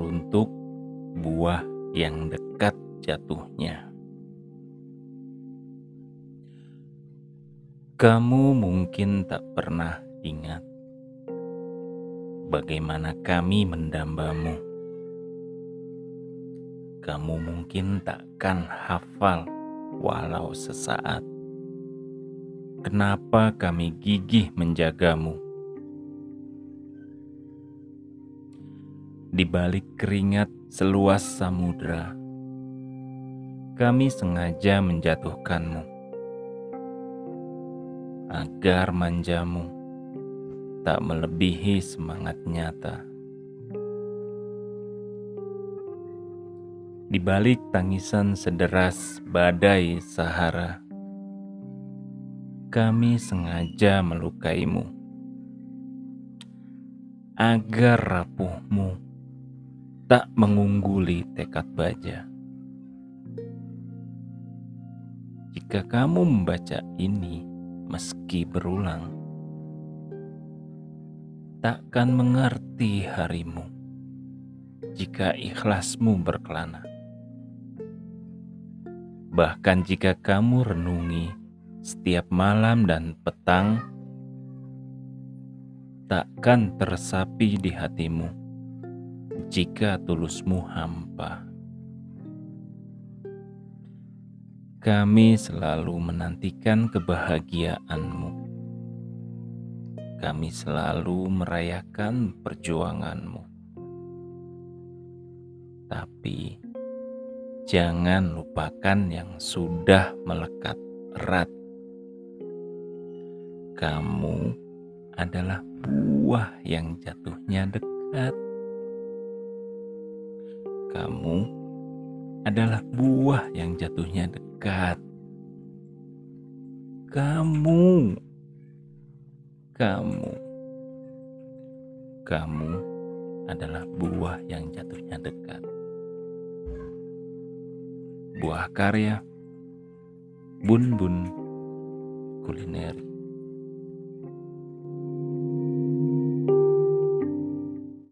meruntuk buah yang dekat jatuhnya. Kamu mungkin tak pernah ingat bagaimana kami mendambamu. Kamu mungkin takkan hafal walau sesaat kenapa kami gigih menjagamu. Di balik keringat seluas samudra, kami sengaja menjatuhkanmu agar manjamu tak melebihi semangat nyata. Di balik tangisan sederas badai Sahara, kami sengaja melukaimu agar rapuhmu tak mengungguli tekad baja. Jika kamu membaca ini meski berulang, takkan mengerti harimu jika ikhlasmu berkelana. Bahkan jika kamu renungi setiap malam dan petang, takkan tersapi di hatimu jika tulusmu hampa. Kami selalu menantikan kebahagiaanmu. Kami selalu merayakan perjuanganmu. Tapi jangan lupakan yang sudah melekat erat. Kamu adalah buah yang jatuhnya dekat. Kamu adalah buah yang jatuhnya dekat. Kamu adalah buah yang jatuhnya dekat. Buah karya, Bun Bun Kulineri.